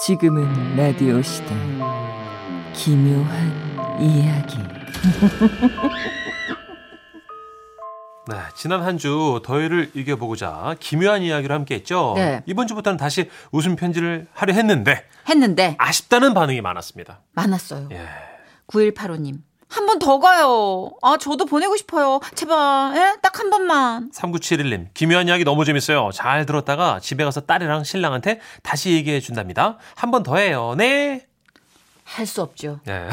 지금은 라디오 시대 기묘한 이야기. 네, 지난 한 주 더위를 이겨보고자 기묘한 이야기로 함께했죠. 네. 이번 주부터는 다시 웃음 편지를 하려 했는데 아쉽다는 반응이 많았습니다. 많았어요. 예. 9185님. 한 번 더 가요. 아, 저도 보내고 싶어요. 제발. 예? 딱 한 번만. 3971님. 기묘한 이야기 너무 재밌어요. 잘 들었다가 집에 가서 딸이랑 신랑한테 다시 얘기해 준답니다. 한 번 더 해요. 네. 할 수 없죠. 네.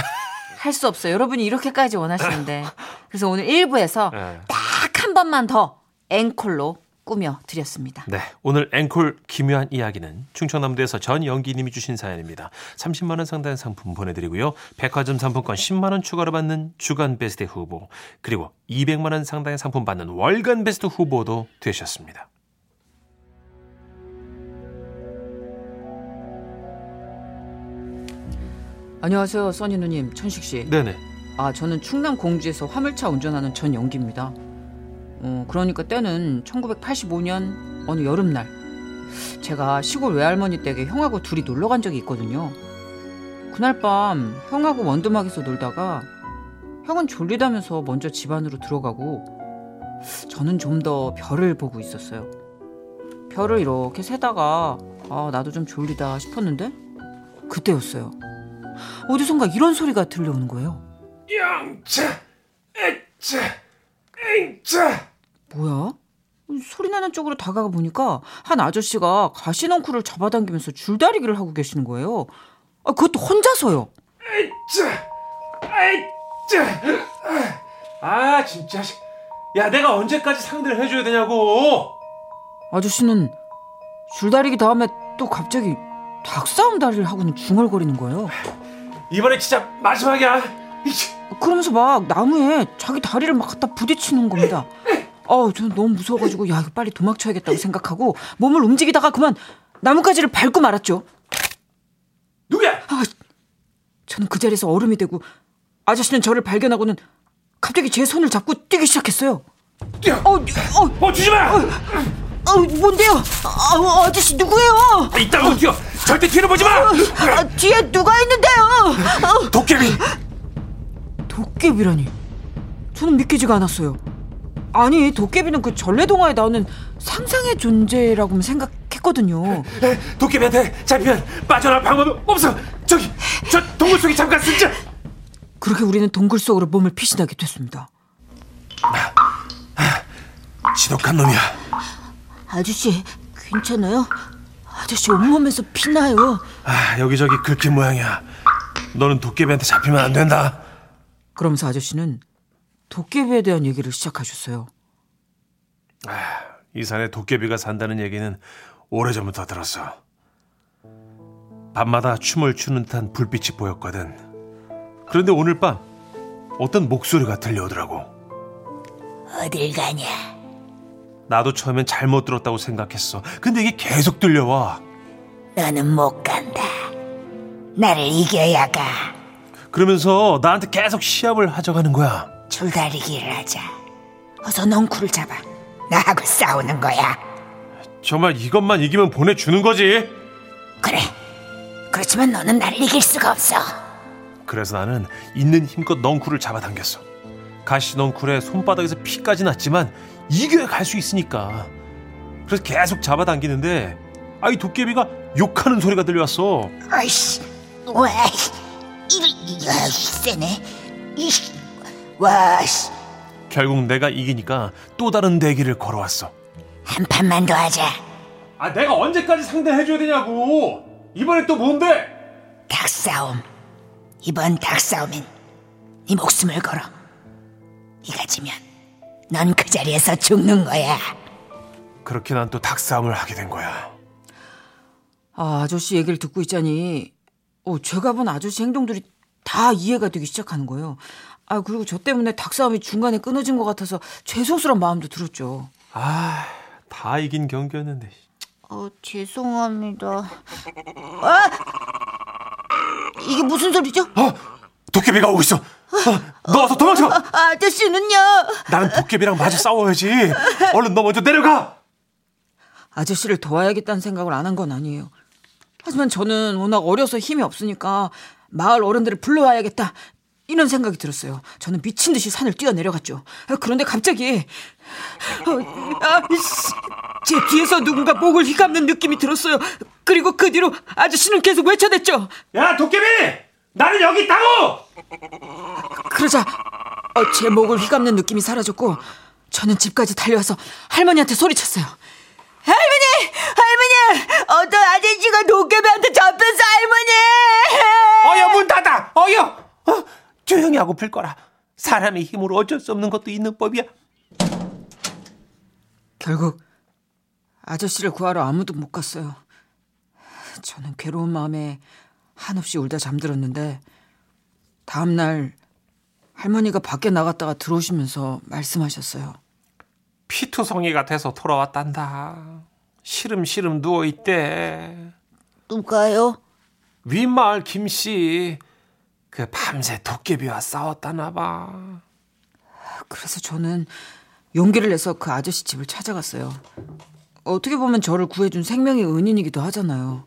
할 수 없어요. 여러분이 이렇게까지 원하시는데. 그래서 오늘 1부에서 네. 딱 한 번만 더 앵콜로 꾸며드렸습니다. 네, 오늘 앵콜 기묘한 이야기는 충청남도에서 전영기님이 주신 사연입니다. 30만 원 상당의 상품 보내드리고요. 백화점 상품권 10만 원 추가로 받는 주간베스트 후보, 그리고 200만 원 상당의 상품 받는 월간베스트 후보도 되셨습니다. 안녕하세요, 써니 누님, 천식 씨. 네네. 아, 저는 충남 공주에서 화물차 운전하는 전영기입니다. 그러니까 때는 1985년 어느 여름날, 제가 시골 외할머니 댁에 형하고 둘이 놀러 간 적이 있거든요. 그날 밤 형하고 원두막에서 놀다가 형은 졸리다면서 먼저 집 안으로 들어가고, 저는 좀 더 별을 보고 있었어요. 별을 이렇게 세다가 아, 나도 좀 졸리다 싶었는데 그때였어요. 어디선가 이런 소리가 들려오는 거예요. 영차, 애차, 앵차. 뭐야? 소리나는 쪽으로 다가가 보니까 한 아저씨가 가시넝쿨을 잡아당기면서 줄다리기를 하고 계시는 거예요. 아, 그것도 혼자서요. 아, 진짜. 야, 내가 언제까지 상대를 해줘야 되냐고. 아저씨는 줄다리기 다음에 또 갑자기 닭싸움다리를 하고는 중얼거리는 거예요. 이번에 진짜 마지막이야. 그러면서 막 나무에 자기 다리를 막 갖다 부딪히는 겁니다. 아우, 전 너무 무서워가지고 야, 이거 빨리 도망쳐야겠다고 생각하고 몸을 움직이다가 그만 나뭇가지를 밟고 말았죠. 누구야? 아, 저는 그 자리에서 얼음이 되고, 아저씨는 저를 발견하고는 갑자기 제 손을 잡고 뛰기 시작했어요. 주지마! 뭔데요? 아저씨 누구예요? 이따가 뛰어! 절대 뒤를 보지마! 뒤에 누가 있는데요? 도깨비! 도깨비라니. 저는 믿기지가 않았어요. 아니, 도깨비는 그 전래동화에 나오는 상상의 존재라고 생각했거든요. 도깨비한테 잡히면 빠져나올 방법은 없어. 저기, 저 동굴 속에 잠깐 숨자. 그렇게 우리는 동굴 속으로 몸을 피신하게 됐습니다. 지독한 놈이야. 아저씨, 괜찮아요? 아저씨 온몸에서 피나요. 아, 여기저기 긁힌 모양이야. 너는 도깨비한테 잡히면 안 된다. 그러면서 아저씨는 도깨비에 대한 얘기를 시작하셨어요. 아, 이 산에 도깨비가 산다는 얘기는 오래전부터 들었어. 밤마다 춤을 추는 듯한 불빛이 보였거든. 그런데 오늘 밤 어떤 목소리가 들려오더라고. 어딜 가냐? 나도 처음엔 잘못 들었다고 생각했어. 근데 이게 계속 들려와. 너는 못 간다. 나를 이겨야 가. 그러면서 나한테 계속 시합을 하자고 하는 거야. 줄다리기를 하자. 어서 넝쿨을 잡아. 나하고 싸우는 거야. 정말 이것만 이기면 보내주는 거지? 그래. 그렇지만 너는 나를 이길 수가 없어. 그래서 나는 있는 힘껏 넝쿨을 잡아당겼어. 가시 넝쿨에 손바닥에서 피까지 났지만 이겨야 갈 수 있으니까. 그래서 계속 잡아당기는데 아이, 도깨비가 욕하는 소리가 들려왔어. 아이씨, 왜... 야, 세네. 와. 결국 내가 이기니까 또 다른 내기를 걸어왔어. 한 판만 더 하자. 아, 내가 언제까지 상대해줘야 되냐고. 이번에 또 뭔데? 닭싸움. 이번 닭싸움엔 네 목숨을 걸어. 네가 지면 넌 그 자리에서 죽는 거야. 그렇게 난 또 닭싸움을 하게 된 거야. 아, 아저씨 얘기를 듣고 있자니 제가 본 아저씨 행동들이 다 이해가 되기 시작하는 거예요. 아, 그리고 저 때문에 닭싸움이 중간에 끊어진 것 같아서 죄송스러운 마음도 들었죠. 아, 다 이긴 경기였는데. 죄송합니다. 아! 이게 무슨 소리죠? 도깨비가 오고 있어. 너 와서 도망쳐. 아저씨는요? 나는 도깨비랑 마저 싸워야지. 얼른 너 먼저 내려가. 아저씨를 도와야겠다는 생각을 안 한 건 아니에요. 하지만 저는 워낙 어려서 힘이 없으니까 마을 어른들을 불러와야겠다 이런 생각이 들었어요. 저는 미친 듯이 산을 뛰어내려갔죠. 그런데 갑자기 제 뒤에서 누군가 목을 휘감는 느낌이 들었어요. 그리고 그 뒤로 아저씨는 계속 외쳐댔죠. 야, 도깨비! 나는 여기 있다고! 그러자 제 목을 휘감는 느낌이 사라졌고 저는 집까지 달려와서 할머니한테 소리쳤어요. 할머니! 할머니! 어떤 아저씨가 도깨비한테 잡혔어, 할머니! 어여, 문 닫아! 어여! 조용히 하고 풀거라. 사람의 힘으로 어쩔 수 없는 것도 있는 법이야. 결국 아저씨를 구하러 아무도 못 갔어요. 저는 괴로운 마음에 한없이 울다 잠들었는데 다음날 할머니가 밖에 나갔다가 들어오시면서 말씀하셨어요. 피투성이가 돼서 돌아왔단다. 시름시름 누워있대. 누가요? 윗마을 김씨. 그 밤새 도깨비와 싸웠다나 봐. 그래서 저는 용기를 내서 그 아저씨 집을 찾아갔어요. 어떻게 보면 저를 구해준 생명의 은인이기도 하잖아요.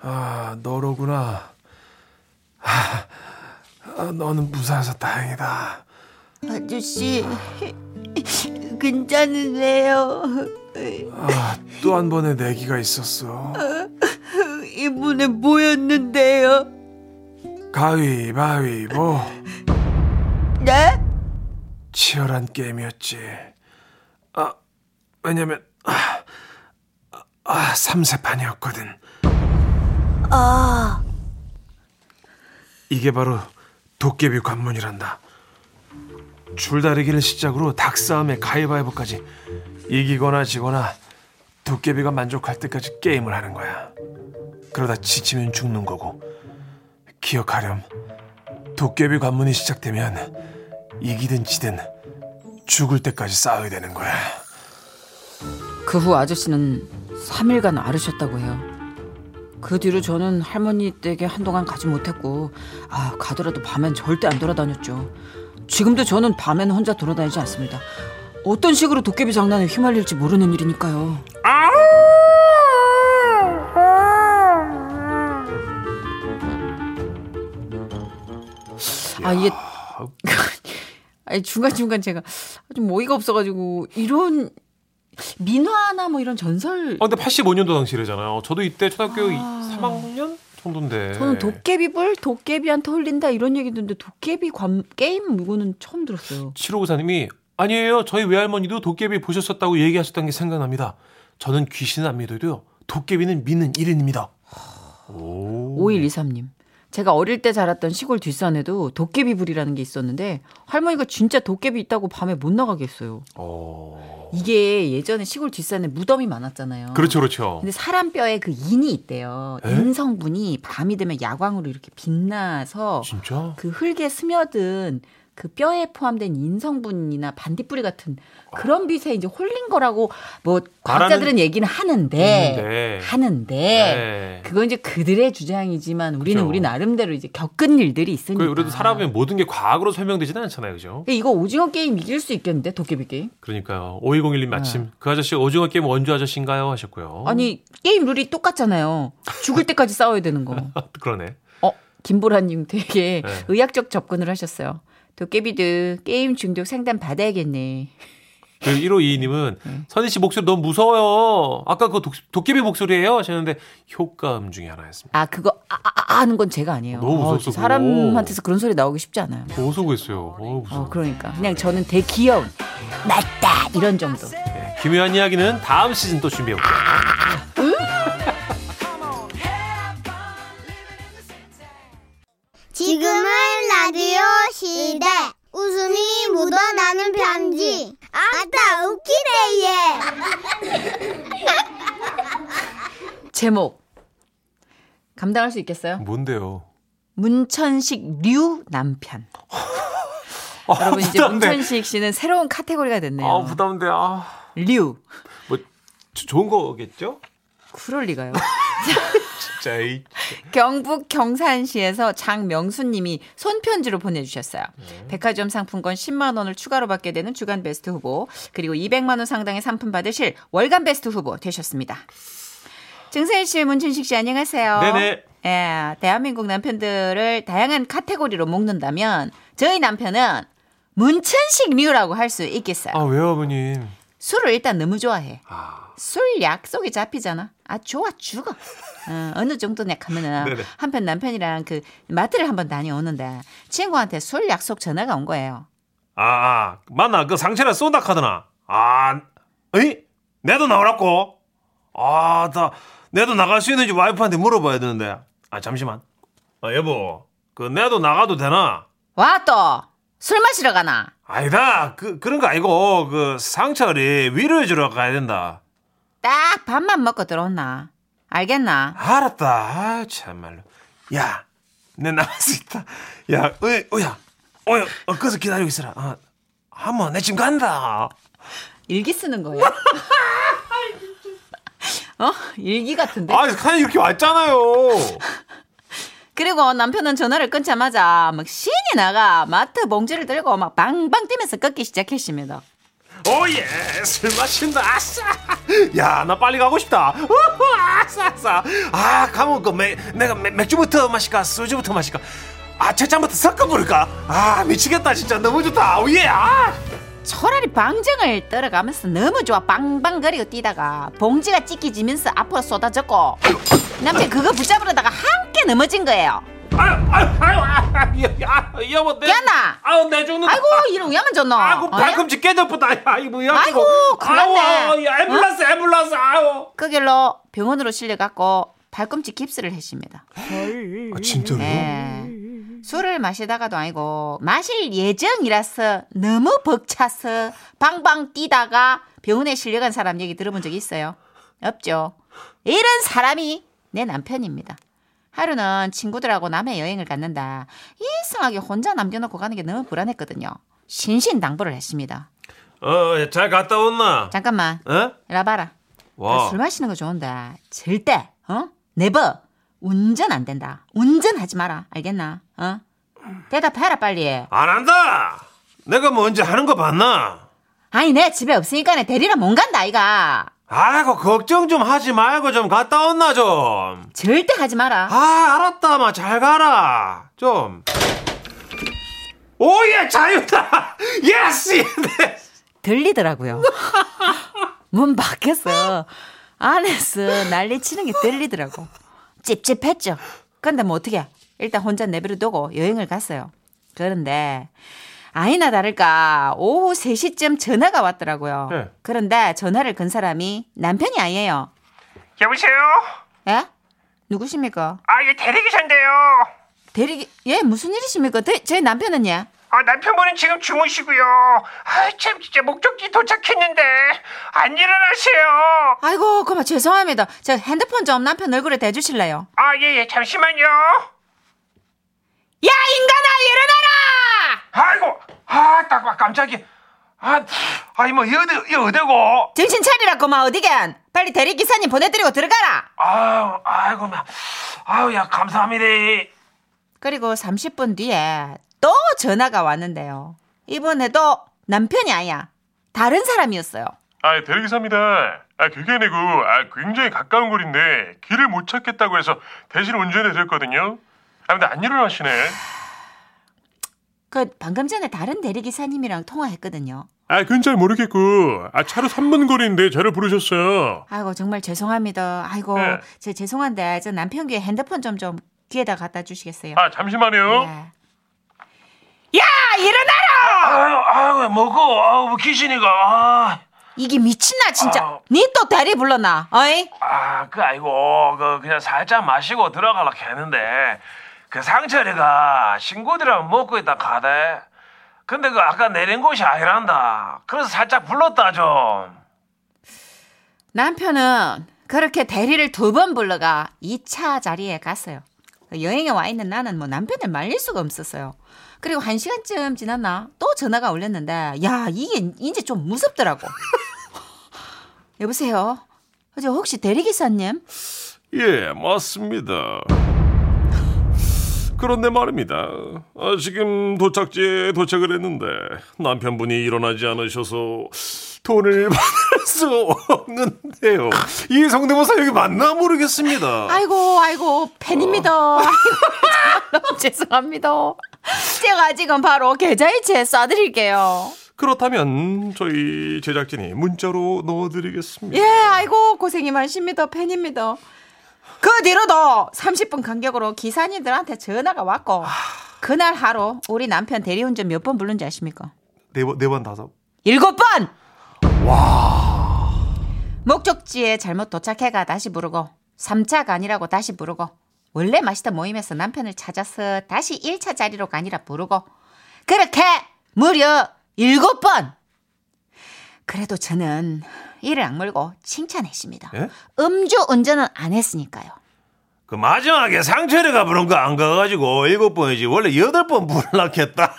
아, 너로구나. 너는 무사해서 다행이다. 아저씨, 괜찮으세요? 또 한 번의 내기가 있었어. 이번에 뭐였는데요? 가위바위보. 네? 치열한 게임이었지. 왜냐면 3세판이었거든. 이게 바로 도깨비 관문이란다. 줄다리기를 시작으로 닭싸움에 가위바위보까지 이기거나 지거나 도깨비가 만족할 때까지 게임을 하는 거야. 그러다 지치면 죽는 거고. 기억하렴, 도깨비 관문이 시작되면 이기든 지든 죽을 때까지 싸워야 되는 거야. 그 후 아저씨는 3일간 앓으셨다고 해요. 그 뒤로 저는 할머니 댁에 한동안 가지 못했고 가더라도 밤엔 절대 안 돌아다녔죠. 지금도 저는 밤에는 혼자 돌아다니지 않습니다. 어떤 식으로 도깨비 장난에 휘말릴지 모르는 일이니까요. 이게 중간중간 제가 좀 어이가 없어가지고 이런 민화나 뭐 이런 전설. 근데 85년도 당시래잖아요. 저도 이때 초등학교 3학년 정도인데. 저는 도깨비불, 도깨비한테 홀린다 이런 얘기 듣는데 도깨비 게임 물건은 처음 들었어요. 7594님이 아니에요. 저희 외할머니도 도깨비 보셨었다고 얘기하셨던 게 생각납니다. 저는 귀신은 안 믿어도요. 도깨비는 믿는 1인입니다. 5123님. 제가 어릴 때 자랐던 시골 뒷산에도 도깨비불이라는 게 있었는데 할머니가 진짜 도깨비 있다고 밤에 못 나가게 했어요. 이게 예전에 시골 뒷산에 무덤이 많았잖아요. 그렇죠, 그렇죠. 근데 사람 뼈에 그 인이 있대요. 인성분이 밤이 되면 야광으로 이렇게 빛나서 진짜? 그 흙에 스며든 그 뼈에 포함된 인성분이나 반딧불이 같은 그런 빛에 이제 홀린 거라고 뭐 과학자들은 얘기는 하는데 네. 그건 이제 그들의 주장이지만 우리는 그렇죠. 우리 나름대로 이제 겪은 일들이 있으니까. 그래도 살아보면 모든 게 과학으로 설명되지는 않잖아요, 그죠? 이거 오징어 게임 이길 수 있겠는데 도깨비 게임? 그러니까요. 5201님 마침 그 아저씨 오징어 게임 원주 아저씨인가요 하셨고요. 아니 게임 룰이 똑같잖아요. 죽을 때까지 싸워야 되는 거. 그러네. 김보라님 되게 의학적 접근을 하셨어요. 도깨비도 게임 중독 상담 받아야겠네. 1522님은 선희 씨 목소리 너무 무서워요. 아까 그거 도깨비 목소리예요 하셨는데 효과음 중에 하나였습니다. 그거 하는 건 제가 아니에요. 너무 무서웠어. 사람한테서 그런 소리 나오기 쉽지 않아요. 무서워 했어요. 그러니까 그냥 저는 되게 귀여운 맞다 이런 정도. 기묘한 이야기는 다음 시즌 또 준비해볼게요. 지금은 라디오 시대. 웃음이 묻어나는 편지. 아따 웃기네 얘. 제목 감당할 수 있겠어요? 뭔데요? 문천식류 남편. 여러분 이제 부담돼. 문천식 씨는 새로운 카테고리가 됐네요. 부담돼. 류. 뭐 좋은 거겠죠? 그럴 리가요. 진짜. 경북 경산시에서 장명수님이 손편지로 보내주셨어요. 백화점 상품권 10만 원을 추가로 받게 되는 주간 베스트 후보, 그리고 200만 원 상당의 상품 받으실 월간 베스트 후보 되셨습니다. 정세희 씨, 문천식 씨 안녕하세요. 네네. 예, 대한민국 남편들을 다양한 카테고리로 묶는다면 저희 남편은 문천식류라고 할 수 있겠어요. 아, 왜요, 아버님? 술을 일단 너무 좋아해. 아. 술 약속이 잡히잖아. 아, 좋아 죽어. 어느 정도냐 하면은 한편 남편이랑 그 마트를 한번 다녀오는데 친구한테 술 약속 전화가 온 거예요. 아, 맞나? 그 상체나 쏜다 카드나. 아, 에이? 내도 나오라고? 아, 나 내도 나갈 수 있는지 와이프한테 물어봐야 되는데. 아, 잠시만. 아, 여보, 그 내도 나가도 되나? 와, 또 술 마시러 가나? 아니다, 그런 거 아니고 그 상철이 위로해 주러 가야 된다. 딱 밥만 먹고 들어온나? 알겠나? 알았다. 아, 참말로. 야, 내 나갈 수 있다. 야, 어야, 거기서 기다리고 있어라. 아, 한번 내 지금 간다. 일기 쓰는 거예요? 어? 일기 같은데? 아, 사연 이렇게 왔잖아요. 그리고 남편은 전화를 끊자마자 막 신이 나가 마트 봉지를 들고 막 방방 뛰면서 걷기 시작했습니다. 오예, 술 마신다. 아싸. 야, 나 빨리 가고 싶다. 우후, 아싸, 아싸. 아, 가면 내가 맥주부터 마실까, 소주부터 마실까? 아, 첫잔부터 섞어버릴까? 아, 미치겠다, 진짜 너무 좋다. 오예, 아. 차라리 방정을 떨어가면서 너무 좋아 방방거리고 뛰다가 봉지가 찢기지면서 앞으로 쏟아졌고 남편 그거 붙잡으려다가 함께 넘어진 거예요. 아유, 여보, 내. 깨나? 아유, 내 죽는다. 아이고, 이러고 야만 졌노. 아이고, 발꿈치 깨졌다. 아이고, 야. 아이고, 그만해. 아유, 앰뷸런스. 아유. 그 길로 병원으로 실려갔고 발꿈치 깁스를 했습니다. 아, 진짜요? 네. 술을 마시다가도 아니고 마실 예정이라서 너무 벅차서 방방 뛰다가 병원에 실려간 사람 얘기 들어본 적이 있어요? 없죠. 이런 사람이 내 남편입니다. 하루는 친구들하고 남해 여행을 갔는데 이상하게 혼자 남겨놓고 가는 게 너무 불안했거든요. 신신당부를 했습니다. 잘 갔다 왔나? 잠깐만. 어? 이리 와봐라. 와. 술 마시는 거 좋은데 절대 네버 운전 안 된다. 운전하지 마라. 알겠나? 어? 대답해라 빨리. 안 한다. 내가 먼저 하는 거 봤나? 아니, 내 집에 없으니까 내 데리러 못 간다 아이가. 아이고, 걱정 좀 하지 말고 좀 갔다 온나 좀. 절대 하지 마라. 아, 알았다. 마, 잘 가라. 좀. 오예, 자유다. 예스. 들리더라고요. 문 밖에서 안에서 난리치는 게 들리더라고. 찝찝했죠. 근데 뭐 어떻게 일단 혼자 내버려 두고 여행을 갔어요. 그런데 아니나 다를까 오후 3시쯤 전화가 왔더라고요. 네. 그런데 전화를 건 사람이 남편이 아니에요. 여보세요? 예? 누구십니까? 아, 예, 대리기사인데요. 대리기? 예, 무슨 일이십니까? 저희 남편은요? 예? 아, 남편분은 지금 주무시고요. 아, 참 진짜 목적지 도착했는데 안 일어나세요. 아이고, 그만 죄송합니다. 저 핸드폰 좀 남편 얼굴에 대주실래요? 아, 예, 잠시만요. 야, 인간아, 일어나라! 아이고, 아, 딱 깜짝이야. 아니 뭐 이 어디고? 정신 차리라고 마, 어디겐? 빨리 대리기사님 보내드리고 들어가라. 아유, 아이고, 아유, 야, 감사합니다. 그리고 30분 뒤에 또 전화가 왔는데요. 이번에도 남편이 아니야. 다른 사람이었어요. 아, 대리기사입니다. 아, 그게 아니고, 아, 굉장히 가까운 거리인데 길을 못 찾겠다고 해서 대신 운전해드렸거든요. 아, 근데 안 일어나시네. 그 방금 전에 다른 대리기사님이랑 통화했거든요. 아, 그건 잘 모르겠고, 아, 차로 3분 거리인데 저를 부르셨어요. 아이고, 정말 죄송합니다. 아이고, 네. 제 죄송한데 저 남편 귀에 핸드폰 좀 귀에다 갖다 주시겠어요? 아, 잠시만요. 네. 야, 일어나라! 아유, 뭐고? 아유, 귀신이가. 아. 이게 미친나 진짜. 아. 니 또 대리 불러나? 어이? 아, 그 아이고, 그냥 살짝 마시고 들어가려고 했는데 그 상철이가 친구들이랑 먹고 있다 가대. 근데 그 아까 내린 곳이 아니란다. 그래서 살짝 불렀다 좀. 남편은 그렇게 대리를 2번 불러가 2차 자리에 갔어요. 여행에 와 있는 나는 뭐 남편을 말릴 수가 없었어요. 그리고 1시간쯤 지났나? 또 전화가 울렸는데, 야, 이게 이제 좀 무섭더라고. 여보세요? 혹시 대리기사님? 예, 맞습니다. 그런데 말입니다. 아, 지금 도착지에 도착을 했는데 남편분이 일어나지 않으셔서 돈을 받으러 수 없는데요. 이 성대모사 여기 맞나 모르겠습니다. 아이고 팬입니다. 아이고 죄송합니다. 제가 지금 바로 계좌이체에 쏴드릴게요. 그렇다면 저희 제작진이 문자로 넣어드리겠습니다. 예, 아이고 고생이 많습니다. 팬입니다. 그 뒤로도 30분 간격으로 기사님들한테 전화가 왔고 그날 하루 우리 남편 대리운전 몇 번 부른지 아십니까? 4번, 5번. 7번! 와. 목적지에 잘못 도착해가 다시 부르고 3차가 아니라고 다시 부르고 원래 마시던 모임에서 남편을 찾아서 다시 1차 자리로 가니라 부르고 그렇게 무려 7번! 그래도 저는 이를 악물고 칭찬했습니다. 예? 음주운전은 안 했으니까요. 그 마지막에 상철이가 부른 거 안 가가지고 7번이지 원래 8번 불렀겠다.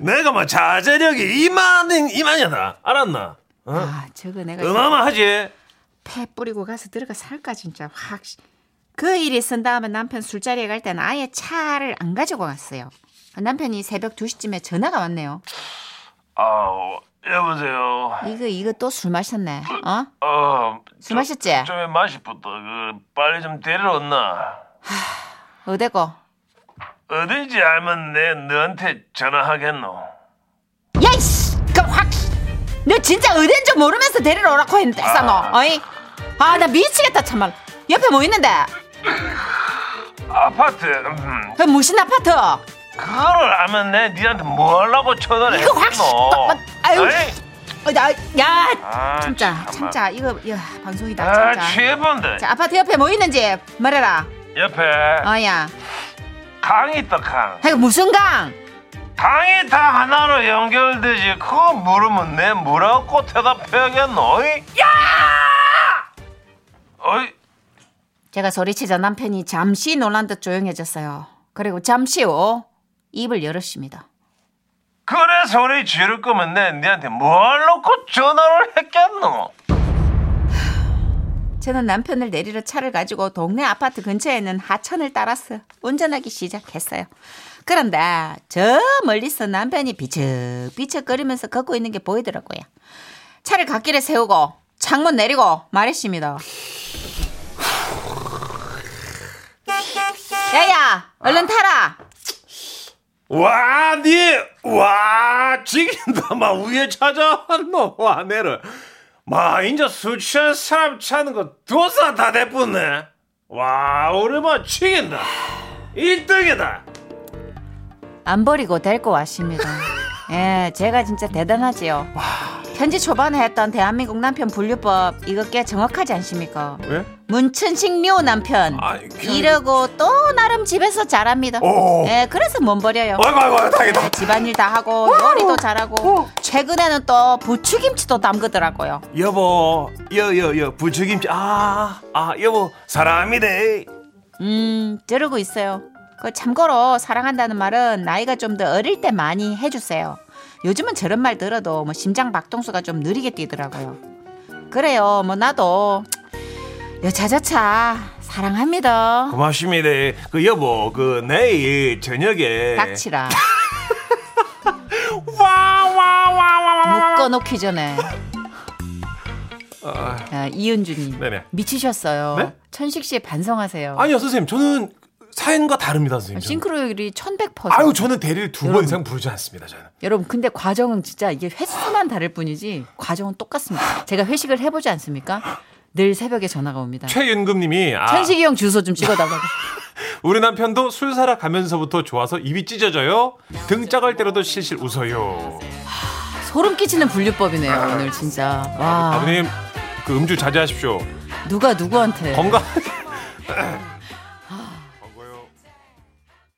내가 뭐 자제력이 이만이다. 알았나? 어? 아 저거 내가 어마어마하지. 폐 뿌리고 가서 들어가 살까 진짜 확. 그 일이 쓴 다음에 남편 술자리에 갈 때는 아예 차를 안 가지고 갔어요. 남편이 새벽 2시쯤에 전화가 왔네요. 아우 여보세요. 이거 또 술 마셨네. 어? 술 마셨지? 좀 마시부터 빨리 좀 데리러 온나. 어디고? 어딘지 알면 내 너한테 전화하겠노. 야이씨, 그럼 확. 너 진짜 어딘지 모르면서 데리러 오라고 했는데, 싸노. 어이. 아, 나 미치겠다 참말. 옆에 뭐 있는데? 아파트. 그 무슨 아파트? 그걸 알면 내 니한테 뭐 하려고 전화를 했노. 이거 확. 아유. 야, 아, 참자. 이거 야, 방송이다. 참자. 아, 최번데. 자, 아파트 옆에 뭐 있는지 말해라. 옆에. 어야. 강이 있다, 강. 아이고, 무슨 강? 강이 다 하나로 연결되지. 그거 물으면 내 뭐라고 대답해야겠노? 야! 어이? 제가 소리치자 남편이 잠시 놀란 듯 조용해졌어요. 그리고 잠시 후 입을 열었습니다. 그래 소리 지를 거면 내 니한테 뭘 놓고 전화를 했겠노? 저는 남편을 내리러 차를 가지고 동네 아파트 근처에 있는 하천을 따라서 운전하기 시작했어요. 그런데 저 멀리서 남편이 비척거리면서 걷고 있는 게 보이더라고요. 차를 갓길에 세우고 창문 내리고 말했습니다. 야야 얼른 타라. 와 니 와 지긴다 마 위에 찾아왔노 와 내를 마 인자 술 취한 사람 찾는 거 도사 다 됐뿐네. 와 우리 뭐 죽인다 1등이다. 안 버리고 데리고 왔습니다. 예, 제가 진짜 대단하지요. 와. 현지 초반에 했던 대한민국 남편 분류법 이거 꽤 정확하지 않습니까? 왜? 문천식류 남편. 아이, 이러고 또 나름 집에서 잘합니다. 오오. 예, 그래서 못 버려요. 아이고, 다행이다. 집안일 다 하고 오오. 요리도 잘하고 오오. 최근에는 또 부추김치도 담그더라고요. 여보, 여 부추김치 여보 사랑합니다. 저러고 있어요. 그 참고로 사랑한다는 말은 나이가 좀 더 어릴 때 많이 해주세요. 요즘은 저런 말 들어도 뭐 심장 박동수가 좀 느리게 뛰더라고요. 그래요. 뭐 나도 여차저차 사랑합니다. 고맙습니다. 그 여보 그 내일 저녁에 닥치라. 와와와와와 묶어놓기 전에. 아, 이은주님 네네. 미치셨어요. 네? 천식 씨 반성하세요. 아니요 선생님 저는 사연과 다릅니다, 선생님. 싱크로율이 1100%. 아유, 저는 대리를 2번 이상 부르지 않습니다, 저는. 여러분, 근데 과정은 진짜 이게 횟수만 다를 뿐이지 과정은 똑같습니다. 제가 회식을 해보지 않습니까? 늘 새벽에 전화가 옵니다. 최윤금님이 천식이 형 주소 좀 찍어달라고. 우리 남편도 술 사러 가면서부터 좋아서 입이 찢어져요. 등짝할 때라도 실실 웃어요. 소름 끼치는 분류법이네요, 오늘 진짜. 와. 아버님, 그 음주 자제하십시오. 누가 누구한테? 건강.